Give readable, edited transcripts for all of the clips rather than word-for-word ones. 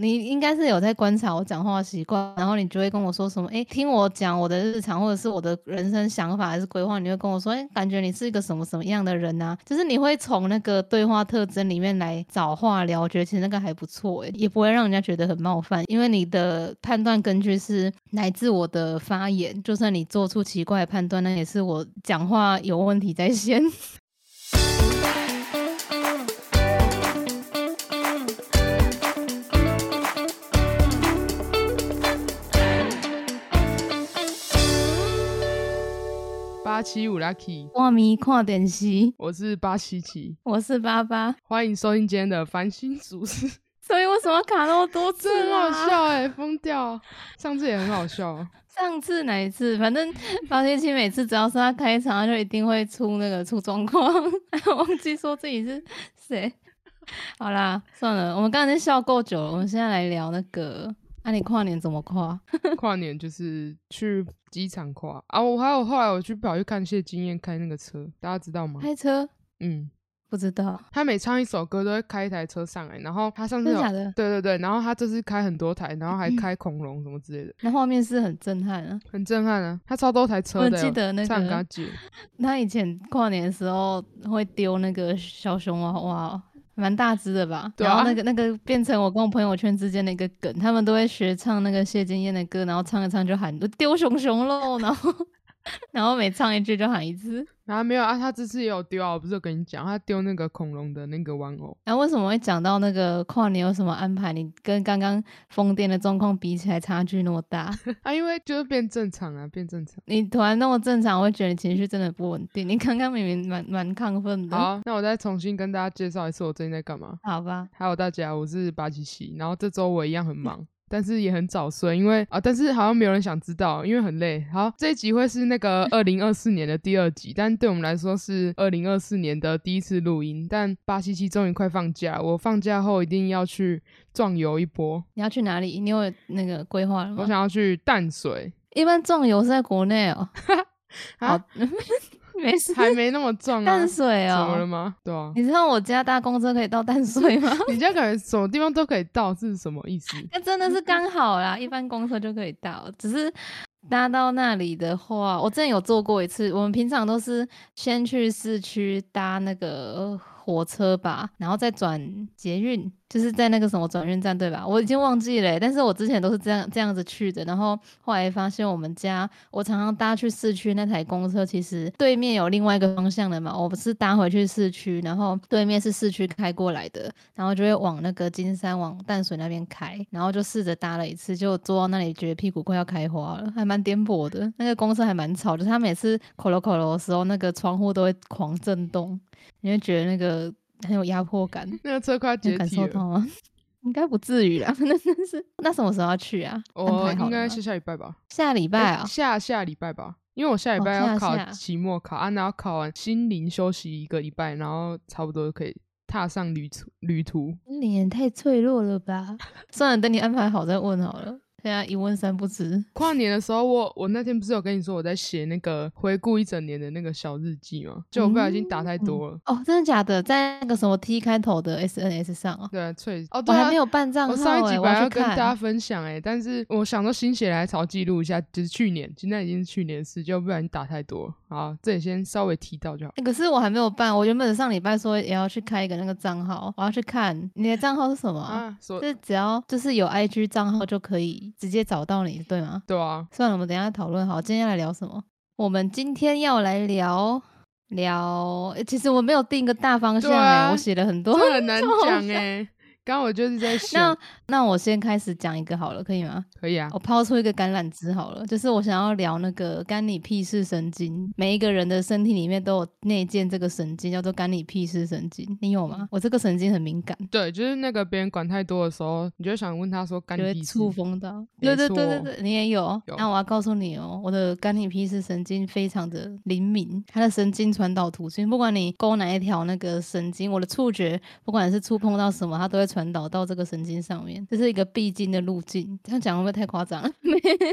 你应该是有在观察我讲话习惯，然后你就会跟我说什么，听我讲我的日常或者是我的人生想法还是规划，你会跟我说感觉你是一个什么什么样的人啊，就是你会从那个对话特征里面来找话聊，我觉得其实那个还不错，也不会让人家觉得很冒犯，因为你的判断根据是来自我的发言，就算你做出奇怪的判断，那也是我讲话有问题在先。875 Lucky 看迷看电视，我是877，我是88，欢迎收听今天的繁星俗事。所以为什么卡那么多次啊？真的很好笑疯掉。上次也很好笑。上次哪一次？反正877每次只要是他开场，他就一定会出状况。忘记说自己是谁。好啦，算了，我们刚才笑够久了，我们现在来聊那个。你跨年怎么跨？跨年就是去机场跨啊！我还有后来我去跑去看谢金燕开那个车，大家知道吗？开车？嗯，不知道。他每唱一首歌都会开一台车上来，然后他上次有真的假的？对对对，然后他这次开很多台，然后还开恐龙什么之类的。那画面是很震撼啊，很震撼啊！他超多台车的。我记得那个他以前跨年的时候会丢那个小熊娃娃。蛮大只的吧，对啊，然后那个变成我跟我朋友圈之间的一个梗，他们都会学唱那个谢金燕的歌，然后唱一唱就喊丢熊熊咯，然后每唱一句就喊一次。然后没有啊，他这次也有丢啊，我不是有跟你讲他丢那个恐龙的那个玩偶。然后为什么会讲到那个跨年有什么安排？你跟刚刚疯癫的状况比起来差距那么大啊，因为就是变正常。你突然那么正常，我会觉得你情绪真的不稳定，你刚刚明明蛮亢奋的。好，那我再重新跟大家介绍一次我最近在干嘛。好吧，还有大家，我是877，然后这周我一样很忙但是也很早睡，因为但是好像没有人想知道，因为很累。好，这一集会是那个2024年的第二集但对我们来说是2024年的第一次录音，但877终于快放假，我放假后一定要去壮游一波。你要去哪里？你有那个规划了吗？我想要去淡水。一般壮游是在国内哦好没事，还没那么壮啊。淡水哦，怎么了吗？对啊，你知道我家搭公车可以到淡水吗？你家感觉什么地方都可以到，是什么意思？那真的是刚好啦，一般公车就可以到，只是搭到那里的话，我之前有坐过一次。我们平常都是先去市区搭那个火车吧，然后再转捷运，就是在那个什么转运站对吧？我已经忘记了，但是我之前都是这样子去的。然后后来发现我们家，我常常搭去市区那台公车，其实对面有另外一个方向的嘛。我不是搭回去市区，然后对面是市区开过来的，然后就会往那个金山往淡水那边开，然后就试着搭了一次，就坐到那里觉得屁股快要开花了，还蛮颠簸的。那个公车还蛮吵，就是他每次口咯口咯的时候，那个窗户都会狂震动。你会觉得那个很有压迫感，那个车快解体了，你有感受到吗？应该不至于啦那什么时候要去啊？我应该是下礼拜吧。下礼拜啊、哦欸？下礼拜吧，因为我下礼拜要考期末考、然后考完心灵休息一个礼拜，然后差不多可以踏上旅途。你也太脆弱了吧算了，等你安排好再问好了，现在一问三不知。跨年的时候我那天不是有跟你说我在写那个回顾一整年的那个小日记吗？就我不小心打太多了、哦，真的假的？在那个什么 T 开头的 SNS 上哦。对啊，翠哦对啊，我还没有办账号。我上一集本来要跟大家分享但是我想说心血来潮记录一下，就是去年，今天已经是去年的事，就不小心打太多了。好，这里先稍微提到就好。可是我还没有办，我原本上礼拜说也要去开一个那个账号，我要去看你的账号是什么啊？就是只要就是有 IG 账号就可以。直接找到你对吗？对啊。算了，我们等一下讨论。好，今天要来聊什么？我们今天要来聊其实我没有定个大方向我写了很多，这很难讲刚我就是在想那我先开始讲一个好了，可以吗？可以啊，我抛出一个橄榄枝好了，就是我想要聊那个干你屁事神经。每一个人的身体里面都有内建这个神经叫做干你屁事神经，你有吗？我这个神经很敏感。对，就是那个别人管太多的时候，你就想问他说干你屁事，就会触风到。对对对对对，你也有。那我要告诉你我的干你屁事神经非常的灵敏，它的神经传导途径，不管你勾哪一条那个神经，我的触觉不管是触碰到什么，它都会传导到这个神经上面，这是一个必经的路径。这样讲会不会太夸张？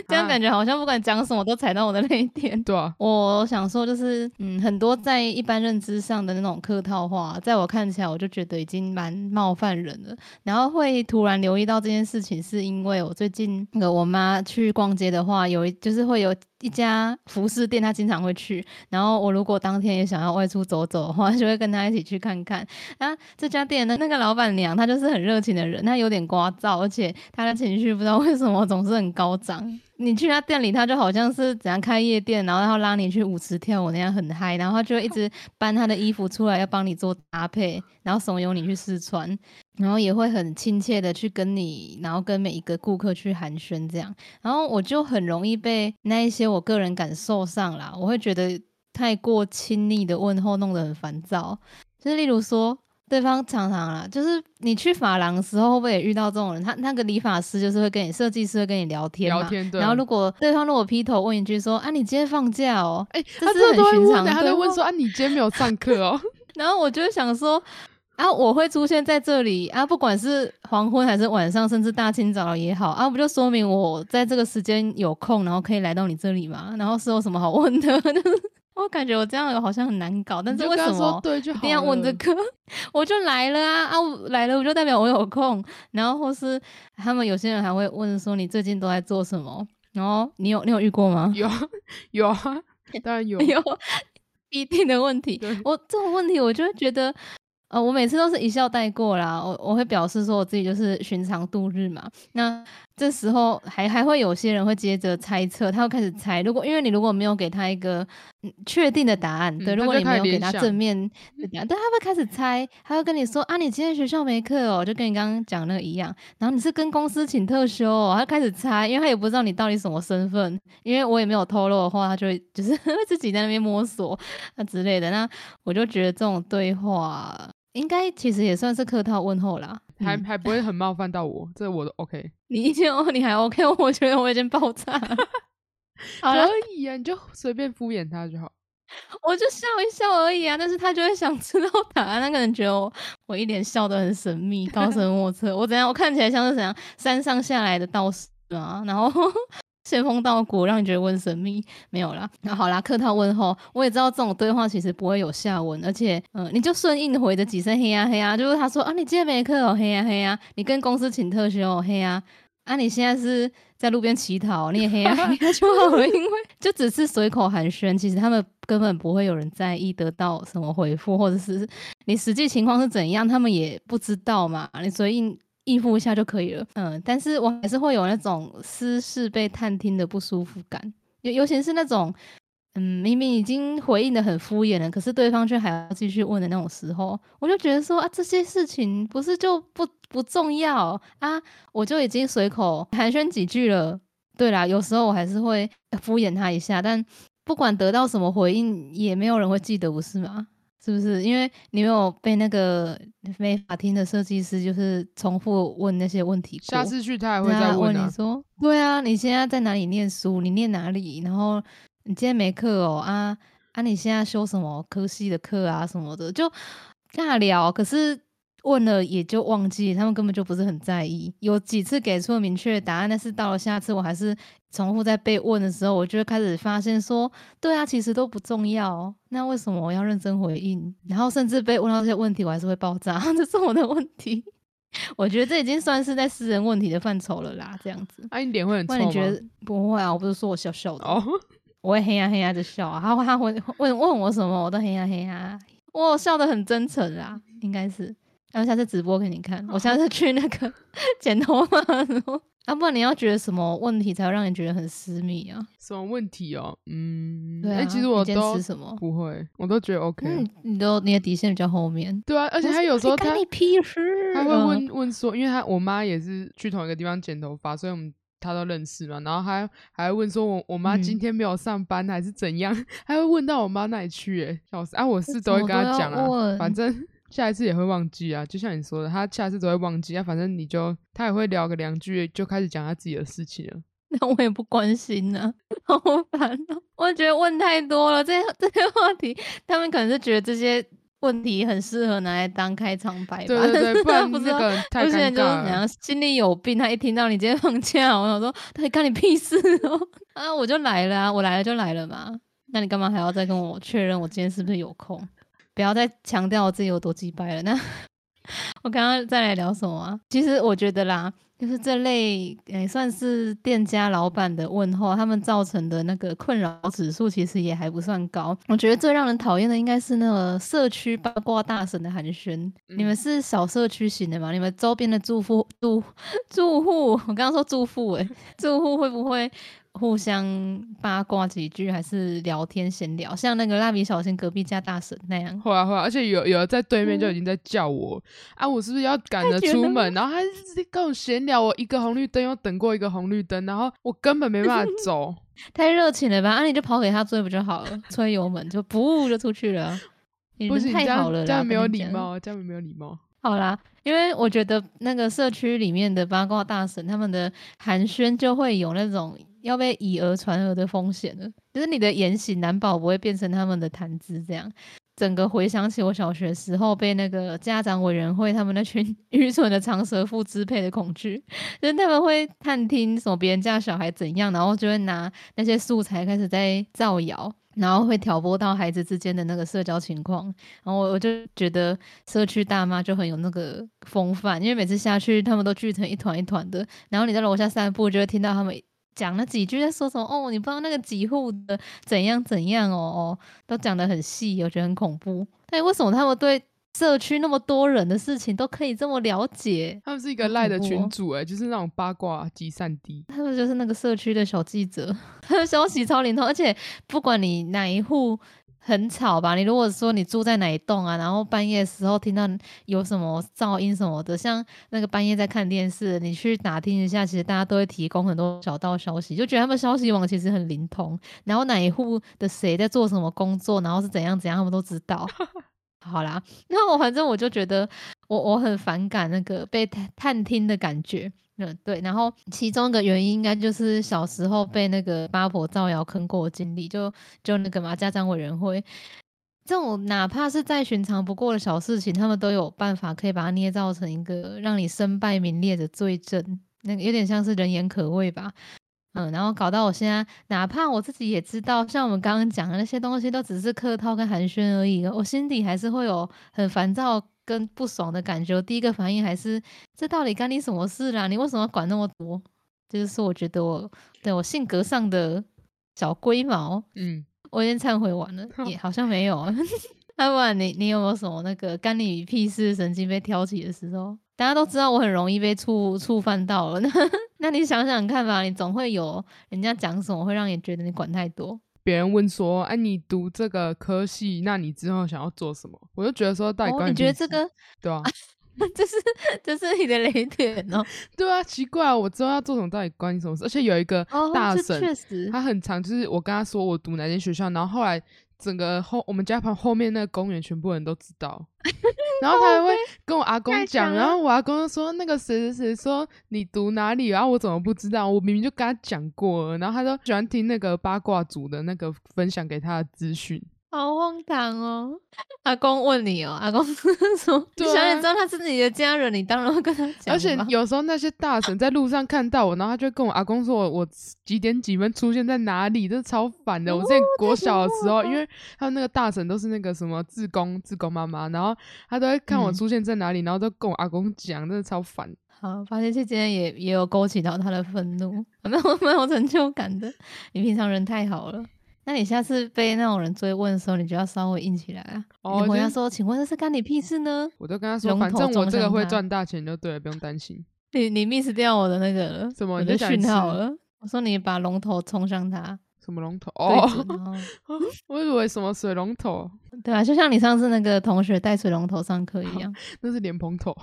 这样感觉好像不管讲什么都踩到我的泪点。对啊，我想说就是很多在一般认知上的那种客套话，在我看起来我就觉得已经蛮冒犯人了。然后会突然留意到这件事情，是因为我最近那个我妈去逛街的话，就是会有一家服饰店她经常会去，然后我如果当天也想要外出走走的话，就会跟她一起去看看。那这家店的那个老板娘她就是很热情的人，她有点聒噪，而且她的情绪不知道为什么总是很高涨。你去他店里，他就好像是怎样开夜店，然后他拉你去舞池跳舞那样很嗨，然后他就一直搬他的衣服出来要帮你做搭配，然后怂恿你去试穿，然后也会很亲切的去跟你，然后跟每一个顾客去寒暄这样。然后我就很容易被那一些我个人感受上啦，我会觉得太过亲昵的问候弄得很烦躁。就是例如说对方常常啦，就是你去发廊的时候会不会也遇到这种人？他那个理发师就是会跟你，设计师会跟你聊天嘛，对。然后如果劈头问一句说啊你今天放假哦，这是很寻常的，他就问说啊你今天没有上课哦。然后我就会想说啊我会出现在这里啊，不管是黄昏还是晚上，甚至大清早也好啊，不就说明我在这个时间有空，然后可以来到你这里嘛？然后是有什么好问的？我感觉我这样好像很难搞，但是为什么一定要问这个？我就来了啊，我来了我就代表我有空。然后或是他们有些人还会问说你最近都在做什么，然后你有遇过吗？有啊，当然有一定的问题。我这种问题我就会觉得我每次都是一笑带过啦，我会表示说我自己就是寻常度日嘛。那这时候还会有些人会接着猜测，他会开始猜，因为你如果没有给他一个确定的答案，对，如果你没有给他正面的答案，对，他会开始猜，他会跟你说啊你今天学校没课哦，就跟你刚刚讲那个一样，然后你是跟公司请特休哦，他开始猜，因为他也不知道你到底什么身份，因为我也没有透露的话，他就会就是自己在那边摸索啊之类的。那我就觉得这种对话应该其实也算是客套问候啦，还不会很冒犯到我，这我都 OK。 你还 OK， 我觉得我已经爆炸了。可以啊，你就随便敷衍他就好，我就笑一笑而已啊。但是他就会想知道答案，那个人觉得我一脸笑得很神秘，高深莫测。我怎样？我看起来像是怎样山上下来的道士啊，然后仙风道骨，让你觉得问神秘？没有啦。那好啦，客套问候，我也知道这种对话其实不会有下文，而且你就顺应回的几声嘿啊嘿啊，就是他说啊你今天没课哦，嘿啊嘿啊，你跟公司请特休哦，嘿啊啊你现在是在路边乞讨，你也黑啊黑啊就好了。因为就只是随口寒暄，其实他们根本不会有人在意得到什么回复，或者是你实际情况是怎样他们也不知道嘛，你随应应付一下就可以了。但是我还是会有那种私事被探听的不舒服感，尤其是那种明明已经回应的很敷衍了，可是对方却还要继续问的那种时候，我就觉得说啊这些事情不是就不重要啊，我就已经随口寒暄几句了。对啦，有时候我还是会敷衍他一下，但不管得到什么回应也没有人会记得，不是吗？是不是因为你没有被那个美发厅的设计师就是重复问那些问题过？下次去他还会再问你说对啊你现在在哪里念书，你念哪里，然后你今天没课哦啊你现在修什么科系的课啊什么的，就尬聊，可是问了也就忘记，他们根本就不是很在意。有几次给出了明确的答案，但是到了下次我还是重复在被问的时候，我就会开始发现说对啊其实都不重要，那为什么我要认真回应？然后甚至被问到这些问题我还是会爆炸，这是我的问题。我觉得这已经算是在私人问题的范畴了啦，这样子。啊你脸会很臭吗？你觉得不会啊，我不是说我笑笑的哦，我会嘿呀嘿呀的笑啊，他会问我什么我都嘿呀嘿呀，我笑得很真诚啦，应该是。然后下次直播给你看，我下次去那个剪头发啊，不然你要觉得什么问题才会让你觉得很私密啊？什么问题哦？对啊，其实我都不会，我都觉得 OK。你的底线比较后面。对啊，而且他有时候干你屁事，他会问说，因为我妈也是去同一个地方剪头发，所以我们他都认识嘛，然后还会问说我妈今天没有上班还是怎样，还会问到我妈那里去耶，笑死啊！我是都会跟他讲啊，反正下一次也会忘记啊，就像你说的，他下一次都会忘记啊。反正他也会聊个两句就开始讲他自己的事情了，那我也不关心啊，好烦啊！我觉得问太多了，这些话题他们可能是觉得这些问题很适合拿来当开场白吧。对对对，不然那个太尴尬了。有些人就是心里有病，他一听到你今天放假，我想说到底干你屁事哦啊，我就来了啊，我来了就来了嘛，那你干嘛还要再跟我确认我今天是不是有空？不要再强调我自己有多鸡掰了。那我刚刚再来聊什么啊？其实我觉得啦，就是这类算是店家老板的问候，他们造成的那个困扰指数其实也还不算高。我觉得最让人讨厌的应该是那个社区八卦大神的寒暄。你们是小社区型的吗？你们周边的住户，我刚刚说住户住户会不会互相八卦几句，还是聊天闲聊，像那个蜡笔小新隔壁家大神那样？会啊会啊，而且有在对面就已经在叫我、啊，我是不是要赶着出门？然后他就跟我闲聊，我一个红绿灯又等过一个红绿灯，然后我根本没办法走。太热情了吧？啊，你就跑给他追不就好了？吹油门就不就出去了。你人太好了啦，不行，这样没有礼貌，这样没有礼貌。好啦，因为我觉得那个社区里面的八卦大神，他们的寒暄就会有那种要被以讹传讹的风险了，就是你的言行难保不会变成他们的谈资。这样整个回想起我小学时候被那个家长委员会他们那群愚蠢的长舌妇支配的恐惧，就是他们会探听什么别人家小孩怎样，然后就会拿那些素材开始在造谣，然后会挑拨到孩子之间的那个社交情况。然后我就觉得社区大妈就很有那个风范，因为每次下去他们都聚成一团一团的，然后你在楼下散步就会听到他们讲了几句在说什么哦，你不知道那个几户的怎样怎样哦，都讲得很细，我觉得很恐怖。但为什么他们对社区那么多人的事情都可以这么了解？他们是一个赖的群组就是那种八卦集散地，他们就是那个社区的小记者，他们消息超灵通。而且不管你哪一户很吵吧，你如果说你住在哪一栋啊，然后半夜的时候听到有什么噪音什么的，像那个半夜在看电视，你去打听一下，其实大家都会提供很多小道消息，就觉得他们消息网其实很灵通，然后哪一户的谁在做什么工作，然后是怎样怎样，他们都知道。好啦，那我反正我就觉得我很反感那个被探听的感觉。对，然后其中一个原因应该就是小时候被那个八婆造谣坑过的经历，就那个嘛家长委员会这种哪怕是再寻常不过的小事情，他们都有办法可以把它捏造成一个让你身败名裂的罪证，那个有点像是人言可畏吧。然后搞到我现在哪怕我自己也知道像我们刚刚讲的那些东西都只是客套跟寒暄而已，我心底还是会有很烦躁跟不爽的感觉。我第一个反应还是这到底干你什么事啦，你为什么要管那么多？就是我觉得我对我性格上的小龟毛。我已经忏悔完了也好像没有。要不然你有没有什么那个干你屁事神经被挑起的时候？大家都知道我很容易被触犯到了。那你想想看吧，你总会有人家讲什么会让你觉得你管太多。别人问说哎、你读这个科系那你之后想要做什么，我就觉得说到底关你屁事。你觉得这个对啊这是你的雷点哦。对啊，奇怪啊，我之后要做什么到底关你什么事？而且有一个大神、确实他很常就是我跟他说我读哪间学校，然后后来整个我们家旁后面那个公园全部人都知道。然后他还会跟我阿公讲，然后我阿公就说那个谁谁谁说你读哪里啊，我怎么不知道，我明明就跟他讲过了。然后他都喜欢听那个八卦组的那个分享给他的资讯，好荒唐哦。阿公问你哦，阿公说你想也知道他是你的家人，你当然会跟他讲。而且有时候那些大神在路上看到我，然后他就跟我阿公说我几点几分出现在哪里，这超烦的。我之前国小的时候，因为他们那个大神都是那个什么志工妈妈，然后他都会看我出现在哪里，然后都跟我阿公讲，真的超烦。好，发现今天也有勾起到他的愤怒，蛮有成就感的。你平常人太好了。那你下次被那种人追问的时候，你就要稍微硬起来啊！你回答说：“请问这是干你屁事呢？”我都跟他说：“反正我这个会赚大钱就对了，不用担心。”你 miss 掉我的那个了，什么我的讯号了？我说你把龙头冲向他，什么龙头？哦，我以为什么水龙头？对啊，就像你上次那个同学带水龙头上课一样，那是莲蓬头。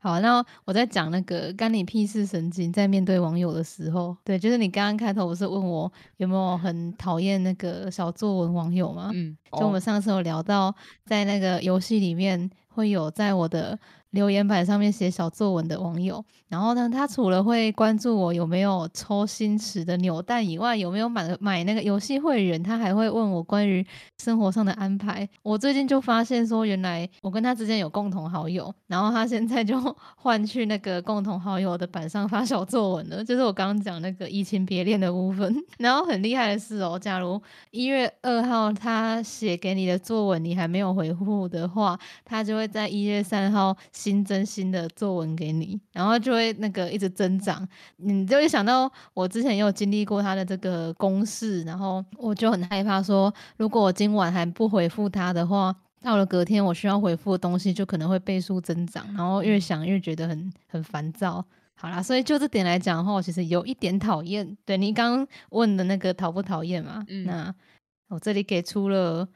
好，那我在讲那个干你屁事神经在面对网友的时候，对，就是你刚刚开头不是问我有没有很讨厌那个小作文网友吗？就我们上次有聊到在那个游戏里面会有在我的留言板上面写小作文的网友，然后呢他除了会关注我有没有抽星驰的扭蛋以外，有没有 买那个游戏会员，他还会问我关于生活上的安排。我最近就发现说原来我跟他之间有共同好友，然后他现在就换去那个共同好友的板上发小作文了，就是我刚刚讲那个移情别恋的部分。然后很厉害的是哦，假如1月2号他写给你的作文你还没有回复的话，他就会在1月3号新增新的作文给你，然后就会那个一直增长。你就会想到我之前也有经历过他的这个公式，然后我就很害怕说如果我今晚还不回复他的话，到了隔天我需要回复的东西就可能会倍数增长，然后越想越觉得很烦躁。好啦，所以就这点来讲的话，我其实有一点讨厌。对，你刚刚问的那个讨不讨厌嘛，那我这里给出了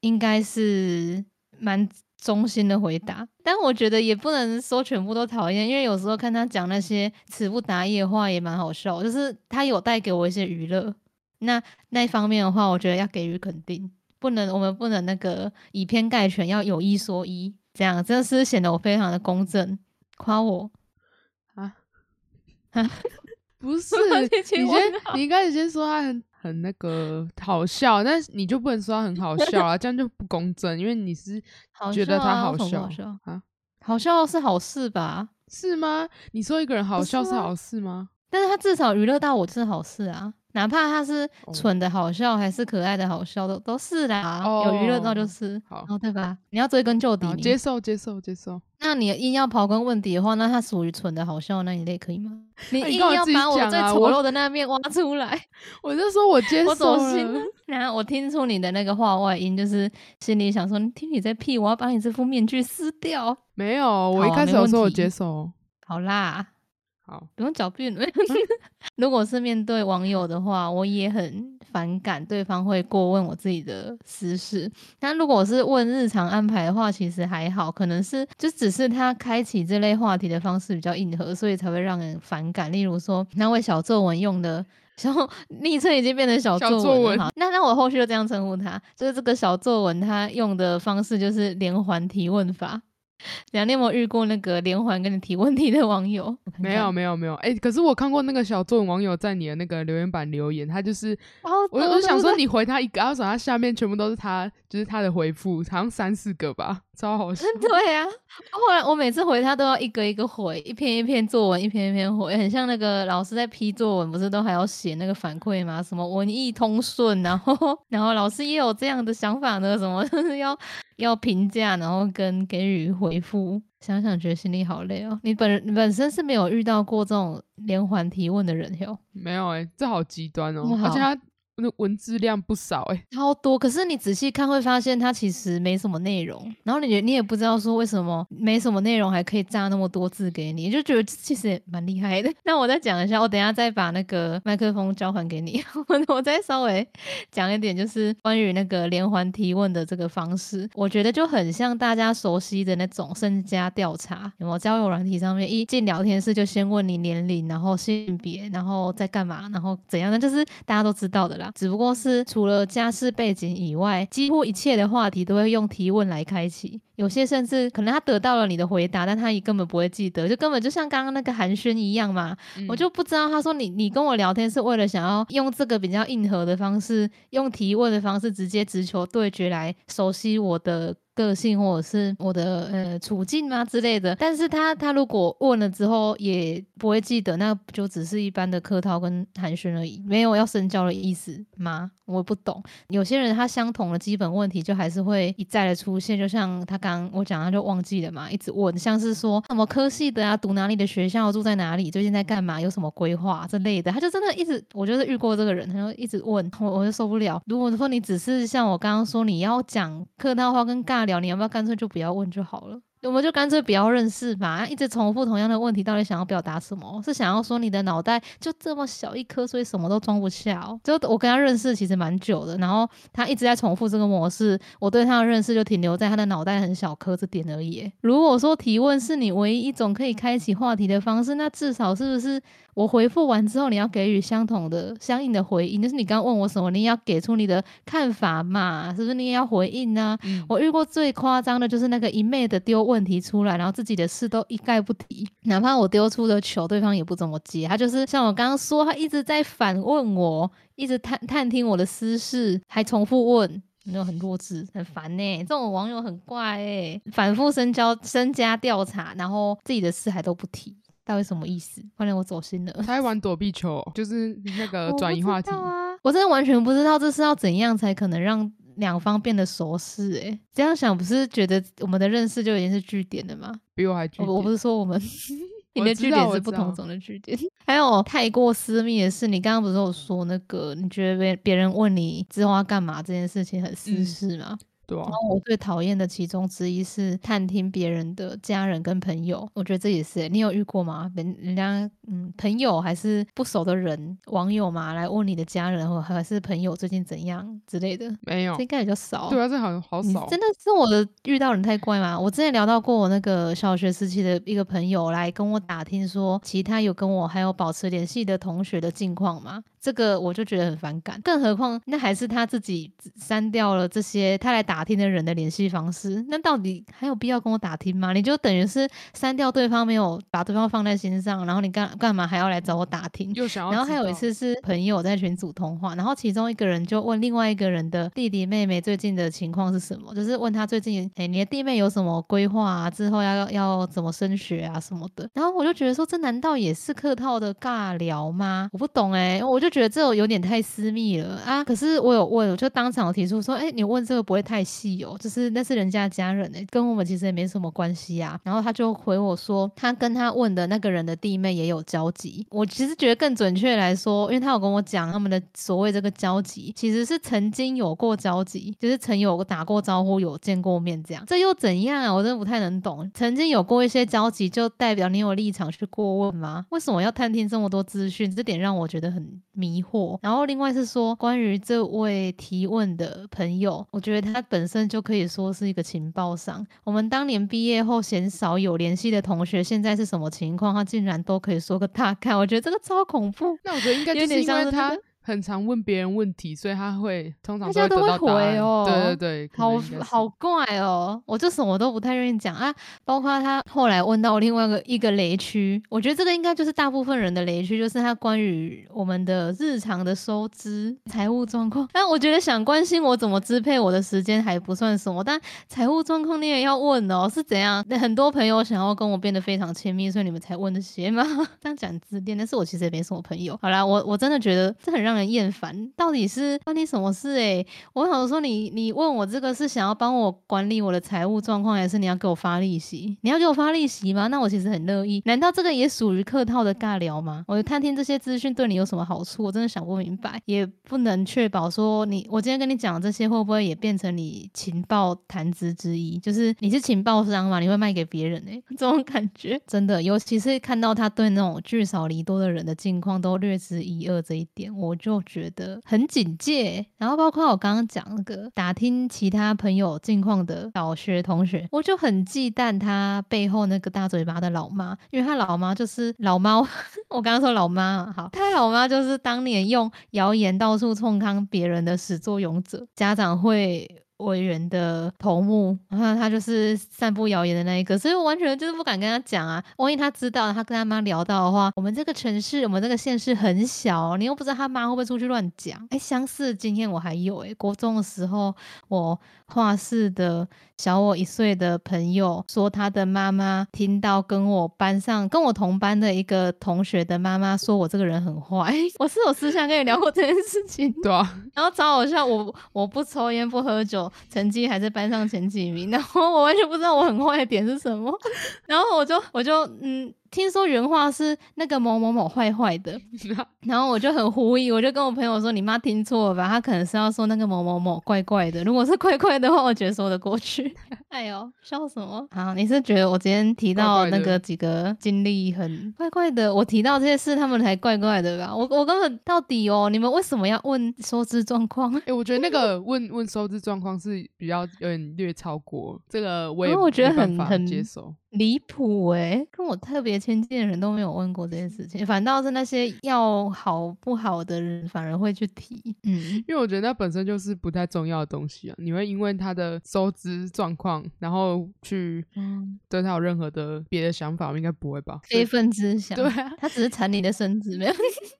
应该是蛮中心的回答，但我觉得也不能说全部都讨厌，因为有时候看他讲那些词不达意的话也蛮好笑，就是他有带给我一些娱乐。那一方面的话，我觉得要给予肯定，我们不能那个以偏概全，要有一说一，这样真的是显得我非常的公正。夸我啊不是你应该先说他很那个好笑，但是你就不能说他很好笑啊，这样就不公正，因为你是觉得他好笑。好笑是好事吧？是吗？你说一个人好笑是好事吗？但是他至少娱乐到我是好事啊，哪怕他是蠢的好笑还是可爱的好笑都是啦，有娱乐到就是好，对吧？你要追根究底，接受。那你硬要刨根问底的话，那他属于蠢的好笑那一类可以吗？你硬要把我最丑陋的那面挖出来，我就说我接受了。然后我听出你的那个话外音，就是心里想说你听你在屁，我要把你这副面具撕掉。没有，我一开始有说我接受。好啦，好，不用狡辩。如果是面对网友的话，我也很反感对方会过问我自己的私事。但如果是问日常安排的话，其实还好，可能是就只是他开启这类话题的方式比较硬核，所以才会让人反感。例如说那位小作文用的昵称已经变成小作文了，那我后续就这样称呼他，就是这个小作文他用的方式就是连环提问法。你有没有遇过那个连环跟你提问题的网友？没有可是我看过那个小作文网友在你的那个留言板留言，他就是我想说你回他一个，然后他下面全部都是他就是他的回复，好像3-4个吧，超好笑。对啊，后来我每次回他都要一个一个回，一篇一篇作文，一篇一篇回，很像那个老师在批作文不是都还要写那个反馈吗？什么文意通顺，然后老师也有这样的想法呢，什么就是要评价，然后跟给予回复。想想觉得心里好累哦。你本身是没有遇到过这种连环提问的人哟？没有耶，这好极端哦，而且他文字量不少耶，超多。可是你仔细看会发现它其实没什么内容，然后你也不知道说为什么没什么内容还可以炸那么多字给你，就觉得其实也蛮厉害的。那我再讲一下，我等一下再把那个麦克风交还给你我再稍微讲一点，就是关于那个连环提问的这个方式，我觉得就很像大家熟悉的那种身家调查，有没有？交友软体上面一进聊天室就先问你年龄，然后性别，然后在干嘛，然后怎样，那就是大家都知道的啦，只不过是除了家世背景以外，几乎一切的话题都会用提问来开启。有些甚至可能他得到了你的回答，但他也根本不会记得，就根本就像刚刚那个寒暄一样嘛，我就不知道他说你跟我聊天是为了想要用这个比较硬核的方式，用提问的方式直接直球对决来熟悉我的个性或者是我的处境嘛之类的。但是他如果问了之后也不会记得，那就只是一般的客套跟寒暄而已，没有要深交的意思吗？我不懂。有些人他相同的基本问题就还是会一再的出现，就像他刚我讲他就忘记了嘛，一直问，像是说什么科系的啊，读哪里的学校，住在哪里，最近在干嘛，有什么规划之类的，他就真的一直，我就是遇过这个人，他就一直问我就受不了。如果说你只是像我刚刚说你要讲客套话跟尬聊，你要不要干脆就不要问就好了，我们就干脆不要认识嘛，一直重复同样的问题，到底想要表达什么？是想要说你的脑袋就这么小一颗，所以什么都装不下哦？就我跟他认识其实蛮久的，然后他一直在重复这个模式，我对他的认识就停留在他的脑袋很小颗这点而已。如果说提问是你唯一一种可以开启话题的方式，那至少是不是我回复完之后你要给予相应的回应，就是你刚问我什么你要给出你的看法嘛，是不是你也要回应啊？我遇过最夸张的就是那个一昧的丢问题出来，然后自己的事都一概不提，哪怕我丢出的球对方也不怎么接，他就是像我刚刚说，他一直在反问我，一直 探听我的私事，还重复问，就很弱智，很烦欸，这种网友很怪欸，反复身家调查，然后自己的事还都不提，到底什么意思？反正我走心了。他在玩躲避球，就是那个转移话题。我真的完全不知道这是要怎样才可能让两方变得熟识欸，这样想不是觉得我们的认识就已经是据点了吗？比我还据点。我不是说我们你的据点是不同种的据点。还有太过私密的事，你刚刚不是有说那个你觉得别人问你之后要干嘛这件事情很私事吗？对啊。然后我最讨厌的其中之一是探听别人的家人跟朋友，我觉得这也是欸，你有遇过吗？人家朋友还是不熟的人网友嘛，来问你的家人或还是朋友最近怎样之类的？没有，这应该比较少。对啊，这好少。真的是我的遇到人太怪吗？我之前聊到过我那个小学时期的一个朋友来跟我打听说其他有跟我还有保持联系的同学的近况嘛，这个我就觉得很反感，更何况那还是他自己删掉了这些他来打听的人的联系方式，那到底还有必要跟我打听吗？你就等于是删掉对方，没有把对方放在心上，然后你干嘛还要来找我打听？然后还有一次是朋友在群组通话，然后其中一个人就问另外一个人的弟弟妹妹最近的情况是什么，就是问他最近你的弟妹有什么规划啊，之后要怎么升学啊什么的。然后我就觉得说这难道也是客套的尬聊吗？我不懂欸，我就觉得这有点太私密了啊。可是我有问，我就当场提出说你问这个不会太细哦，就是那是人家家人欸，跟我们其实也没什么关系啊。然后他就回我说他跟他问的那个人的弟妹也有交集。我其实觉得更准确来说，因为他有跟我讲他们的所谓这个交集其实是曾经有过交集，就是曾有打过招呼有见过面，这样这又怎样啊？我真的不太能懂，曾经有过一些交集就代表你有立场去过问吗？为什么要探听这么多资讯？这点让我觉得很迷惑。然后另外是说关于这位提问的朋友，我觉得他本身就可以说是一个情报商，我们当年毕业后鲜少有联系的同学现在是什么情况，他竟然都可以说个大概，我觉得这个超恐怖。那我觉得应该就是因为他很常问别人问题，所以他会通常都会得到答案。哦，对对对，好怪哦，我就什么都不太愿意讲啊。包括他后来问到另外一个雷区，我觉得这个应该就是大部分人的雷区，就是他关于我们的日常的收支、财务状况。但我觉得想关心我怎么支配我的时间还不算什么，但财务状况你也要问哦，是怎样？很多朋友想要跟我变得非常亲密，所以你们才问这些吗？这样讲自恋，但是我其实也没什么朋友。好啦，我真的觉得这很让人厌烦，到底是关你什么事欸？我想说你问我这个是想要帮我管理我的财务状况，还是你要给我发利息？你要给我发利息吗？那我其实很乐意。难道这个也属于客套的尬聊吗？我探听这些资讯对你有什么好处？我真的想不明白，也不能确保说我今天跟你讲这些会不会也变成你情报谈资之一，就是你是情报商嘛，你会卖给别人欸，这种感觉真的，尤其是看到他对那种聚少离多的人的近况都略知一二这一点，我就觉得很警戒。然后包括我刚刚讲那个打听其他朋友近况的小学同学，我就很忌惮他背后那个大嘴巴的老妈，因为他老妈就是老猫我刚刚说老妈好，他老妈就是当年用谣言到处冲康别人的始作俑者，家长会委员的头目，然后他就是散布谣言的那一个，所以我完全就是不敢跟他讲啊。万一他知道，他跟他妈聊到的话，我们这个城市，我们这个县市很小，你又不知道他妈会不会出去乱讲。相似的经验我还有国中的时候，我画室的小我1岁的朋友说，他的妈妈听到跟我同班的一个同学的妈妈说我这个人很坏。我是有私下跟你聊过这件事情。对啊，然后超好笑，我不抽烟不喝酒，成绩还是班上前几名，然后我完全不知道我很坏的点是什么，然后我就听说原话是那个某某某坏坏的然后我就很狐疑，我就跟我朋友说你妈听错了吧，她可能是要说那个某某某怪怪的，如果是怪怪的话我觉得说得过去哎呦笑什么。好，你是觉得我今天提到那个几个经历很怪怪的，我提到这些事他们才怪怪的吧？我根本到底你们为什么要问收支状况？我觉得那个问收支状况是比较有点略超过这个，我也没办法接受。离谱欸，跟我特别亲近的人都没有问过这件事情，反倒是那些要好不好的人反而会去提。嗯，因为我觉得那本身就是不太重要的东西啊，你会因为他的收支状况然后去对他有任何的别的想法，我应该不会吧，非分之想。对啊，他只是馋你的身子，没有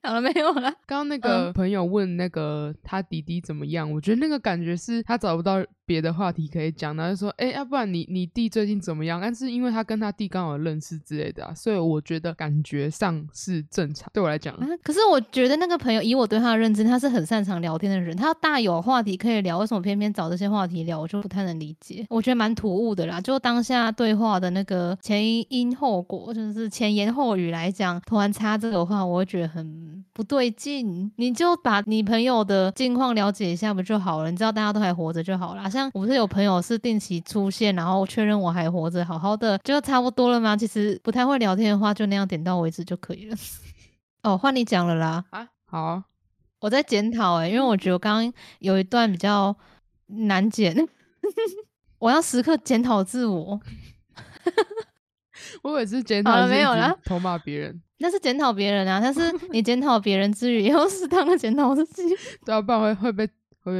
好了，没有了。刚刚那个朋友问那个他弟弟怎么样，我觉得那个感觉是他找不到别的话题可以讲，然后就说要不然你弟最近怎么样，但是因为他跟他弟刚好认识之类的啊，所以我觉得感觉上是正常，对我来讲啊。可是我觉得那个朋友以我对他的认知，他是很擅长聊天的人，他大有话题可以聊，为什么偏偏找这些话题聊，我就不太能理解。我觉得蛮突兀的啦，就当下对话的那个前因后果，就是前言后语来讲，突然插这个话我会觉得很不对劲。你就把你朋友的近况了解一下不就好了，你知道大家都还活着就好了。像我不是有朋友是定期出现，然后确认我还活着好好的，就差不多了吗？其实不太会聊天的话就那样点到为止就可以了。哦，换你讲了啦。啊，好啊，我在检讨欸，因为我觉得我刚刚有一段比较难剪。我要时刻检讨自我。我也是检讨自己偷骂别人，那是检讨别人啊，但是你检讨别人之余也要适当的检讨自己。对啊，不然会被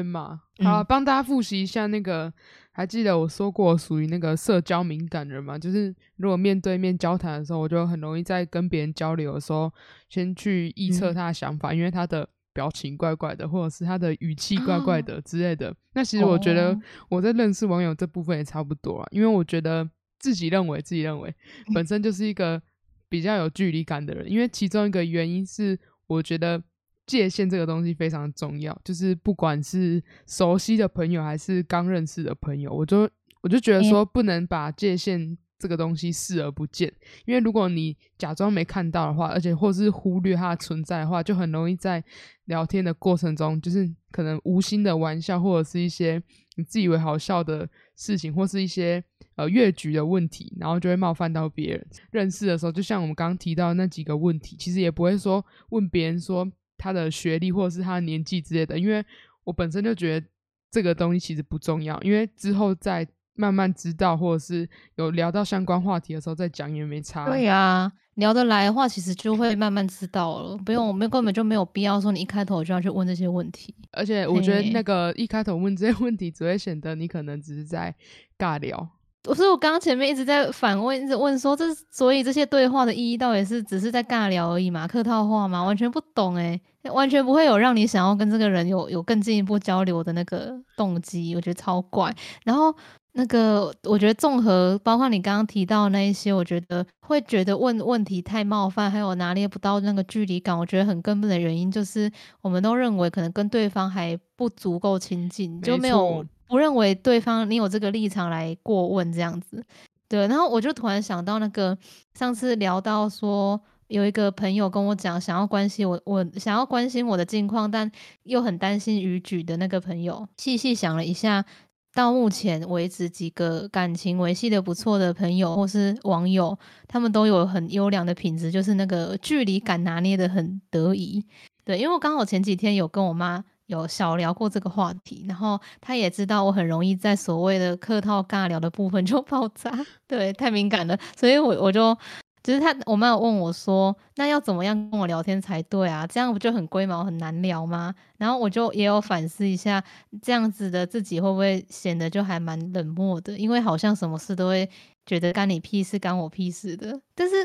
骂。好啊，帮大家复习一下那个，还记得我说过我属于那个社交敏感人嘛，就是如果面对面交谈的时候，我就很容易在跟别人交流的时候先去臆测他的想法，因为他的表情怪怪的或者是他的语气怪怪的之类的。那其实我觉得我在认识网友这部分也差不多啊，因为我觉得自己认为本身就是一个比较有距离感的人。因为其中一个原因是我觉得界限这个东西非常重要，就是不管是熟悉的朋友还是刚认识的朋友，我就觉得说不能把界限这个东西视而不见，因为如果你假装没看到的话，而且或是忽略它的存在的话，就很容易在聊天的过程中就是可能无心的玩笑或者是一些你自以为好笑的事情或是一些越局的问题，然后就会冒犯到别人。认识的时候就像我们刚刚提到的那几个问题，其实也不会说问别人说他的学历或者是他的年纪之类的，因为我本身就觉得这个东西其实不重要，因为之后再慢慢知道或者是有聊到相关话题的时候再讲也没差。对啊，聊得来的话其实就会慢慢知道了，不用，我们根本就没有必要说你一开头就要去问这些问题。而且我觉得那个一开头问这些问题只会显得你可能只是在尬聊。所以我刚刚前面一直在反问，一直问说所以这些对话的意义到底是只是在尬聊而已嘛，客套话嘛，完全不懂欸，完全不会有让你想要跟这个人有更进一步交流的那个动机，我觉得超怪。然后那个我觉得综合包括你刚刚提到的那一些，我觉得会觉得问问题太冒犯还有拿捏不到那个距离感，我觉得很根本的原因就是我们都认为可能跟对方还不足够亲近，就没有不认为对方你有这个立场来过问这样子。对，然后我就突然想到那个上次聊到说有一个朋友跟我讲想要关心我想要关心我的近况但又很担心逾矩的那个朋友，细想了一下，到目前为止几个感情维系的不错的朋友或是网友，他们都有很优良的品质，就是那个距离感拿捏得很得宜。对，因为我刚好前几天有跟我妈有小聊过这个话题，然后她也知道我很容易在所谓的客套尬聊的部分就爆炸，对，太敏感了，所以我就是我妈有问我说那要怎么样跟我聊天才对啊，这样不就很龟毛很难聊吗？然后我就也有反思一下，这样子的自己会不会显得就还蛮冷漠的，因为好像什么事都会觉得干你屁事干我屁事的。但是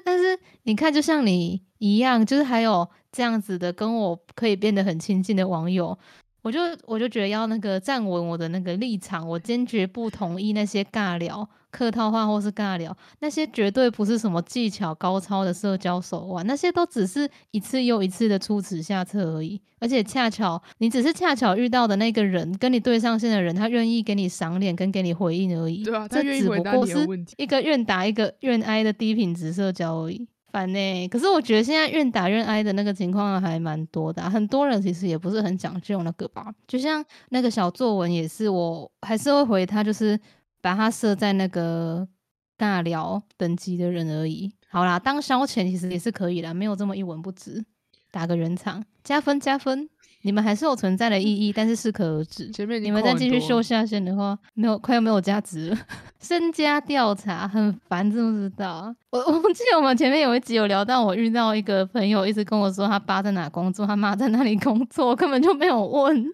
你看就像你一样，就是还有这样子的跟我可以变得很亲近的网友，我就觉得要那个站稳我的那个立场，我坚决不同意那些尬聊客套话或是尬聊，那些绝对不是什么技巧高超的社交手腕，那些都只是一次又一次的出此下策而已。而且你只是恰巧遇到的那个人跟你对上线的人，他愿意给你赏脸跟给你回应而已。对啊，他愿意回答你的问题，这只不过是一个愿打一个愿挨的低品质社交而已，烦欸。可是我觉得现在愿打愿挨的那个情况还蛮多的啊，很多人其实也不是很讲究那个吧，就像那个小作文也是，我还是会回他，就是把他设在那个尬聊等级的人而已。好啦，当消遣其实也是可以啦，没有这么一文不值，打个圆场加分。你们还是有存在的意义，但是适可而止。前面你们再继续秀下限的话，没有快要没有价值了。身家调查很烦，知不知道？我记得我们前面有一集有聊到，我遇到一个朋友一直跟我说他爸在哪工作，他妈在哪里工作，根本就没有问。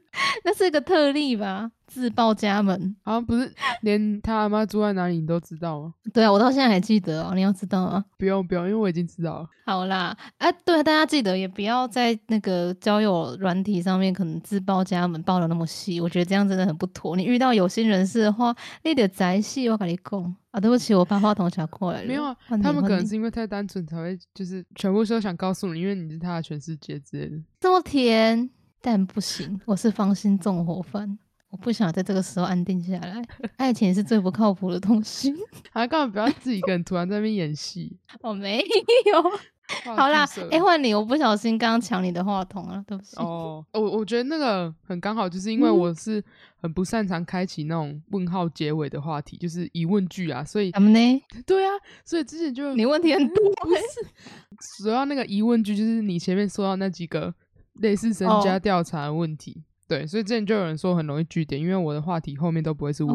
那是一个特例吧？自报家门啊，不是连他妈住在哪里你都知道吗？对啊，我到现在还记得哦。你要知道吗？不用，因为我已经知道了。好啦，啊，对啊，大家记得也不要在那个交友软体上面可能自报家门报的那么细，我觉得这样真的很不妥。你遇到有心人士的话，你得宅系我跟你讲啊，对不起，我把话筒抢过来了。没有啊，他们可能是因为太单纯才会就是全部都想告诉你，因为你是他的全世界之类的。这么甜，但不行，我是芳心纵火犯。我不想在这个时候安定下来，爱情是最不靠谱的东西。啊，干嘛不要自己一个人突然在那边演戏？我没有。好啦，换你，我不小心刚刚抢你的话筒了，对不起。哦，我觉得那个很刚好，就是因为我是很不擅长开启那种问号结尾的话题，就是疑问句啊，所以怎么呢？对啊，所以之前就你问题很多，不是主要那个疑问句，就是你前面说到那几个类似身家调查的问题。对，所以之前就有人说很容易句点，因为我的话题后面都不会是问